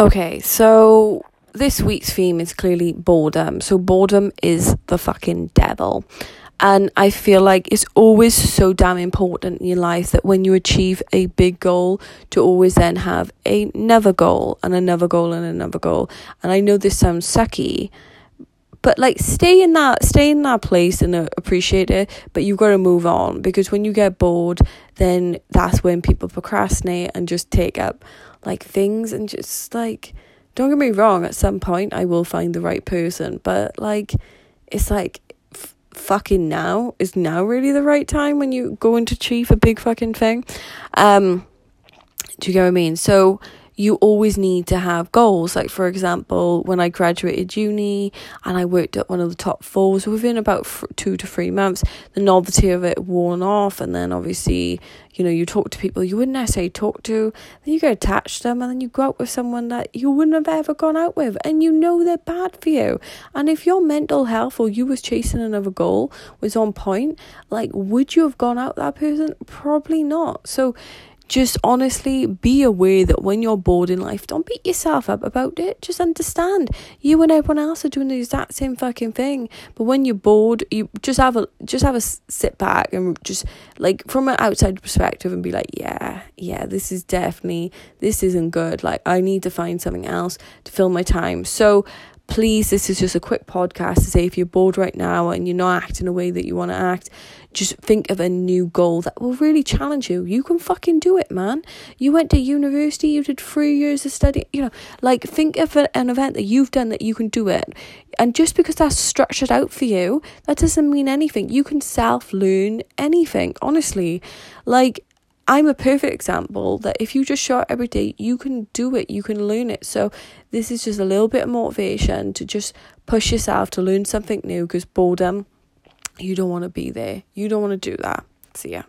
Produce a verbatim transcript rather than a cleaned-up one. Okay, so this week's theme is clearly boredom. So boredom is the fucking devil. And I feel like it's always so damn important in your life that when you achieve a big goal, to always then have another goal and another goal and another goal. And I know this sounds sucky, but like stay in that stay in that place and uh, appreciate it, but you've got to move on, because when you get bored, then that's when people procrastinate and just take up like things. And just like, don't get me wrong, at some point I will find the right person, but like it's like fucking now is now really the right time when you go into achieve a big fucking thing. Um do you get what I mean? So you always need to have goals. Like, for example, when I graduated uni and I worked at one of the top fours, within about f- two to three months the novelty of it worn off, and then obviously, you know, you talk to people you wouldn't necessarily talk to, then you get attached to them, and then you go out with someone that you wouldn't have ever gone out with, and you know they're bad for you. And if your mental health, or you was chasing another goal, was on point, like, would you have gone out with that person? Probably not. So just honestly be aware that when you're bored in life, don't beat yourself up about it. Just understand you and everyone else are doing the exact same fucking thing. But when you're bored, you just have a just have a sit back and just like from an outside perspective and be like, yeah, yeah, this is definitely, this isn't good. Like, I need to find something else to fill my time. So please, this is just a quick podcast to say, if you're bored right now and you're not acting the way that you want to act, just think of a new goal that will really challenge you. You can fucking do it, man. You went to university, you did three years of study, you know, like think of an event that you've done that you can do it. And just because that's structured out for you, that doesn't mean anything. You can self-learn anything, honestly. Like, I'm a perfect example that if you just show it every day, you can do it, you can learn it. So this is just a little bit of motivation to just push yourself to learn something new, because boredom, you don't want to be there. You don't want to do that. So yeah.